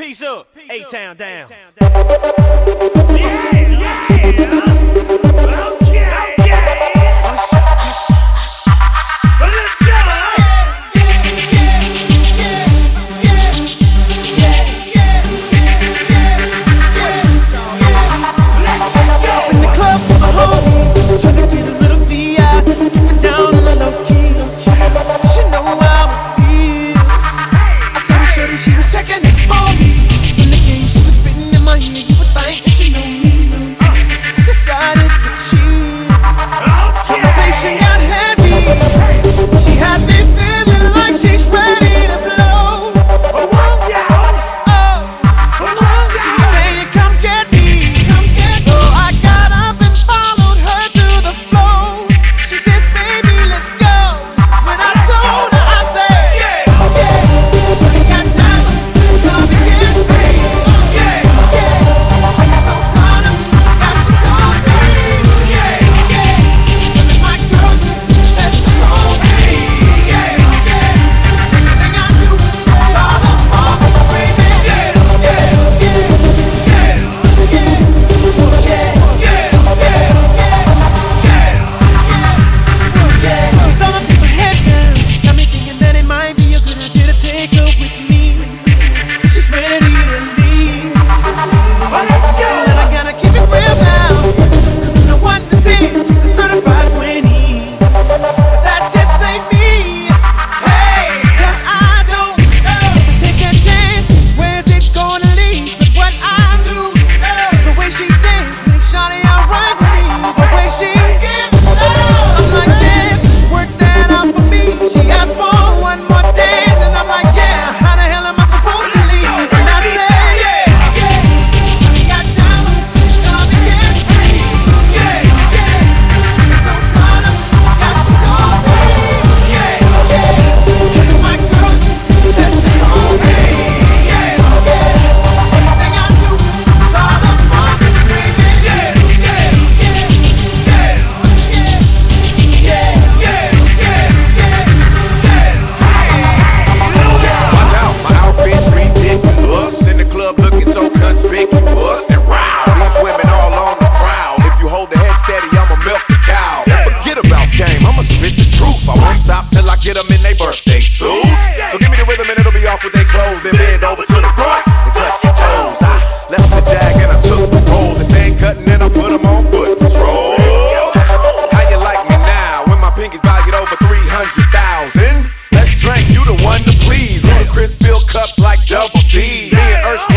Peace up, A-Town down. Yeah, yeah. Okay, okay. But let's go. Let's go. In the club with my homies, trying to get a little VI, keep down on the low key. She know how it is. I saw the shorty, she was checking it for me.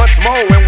Once more.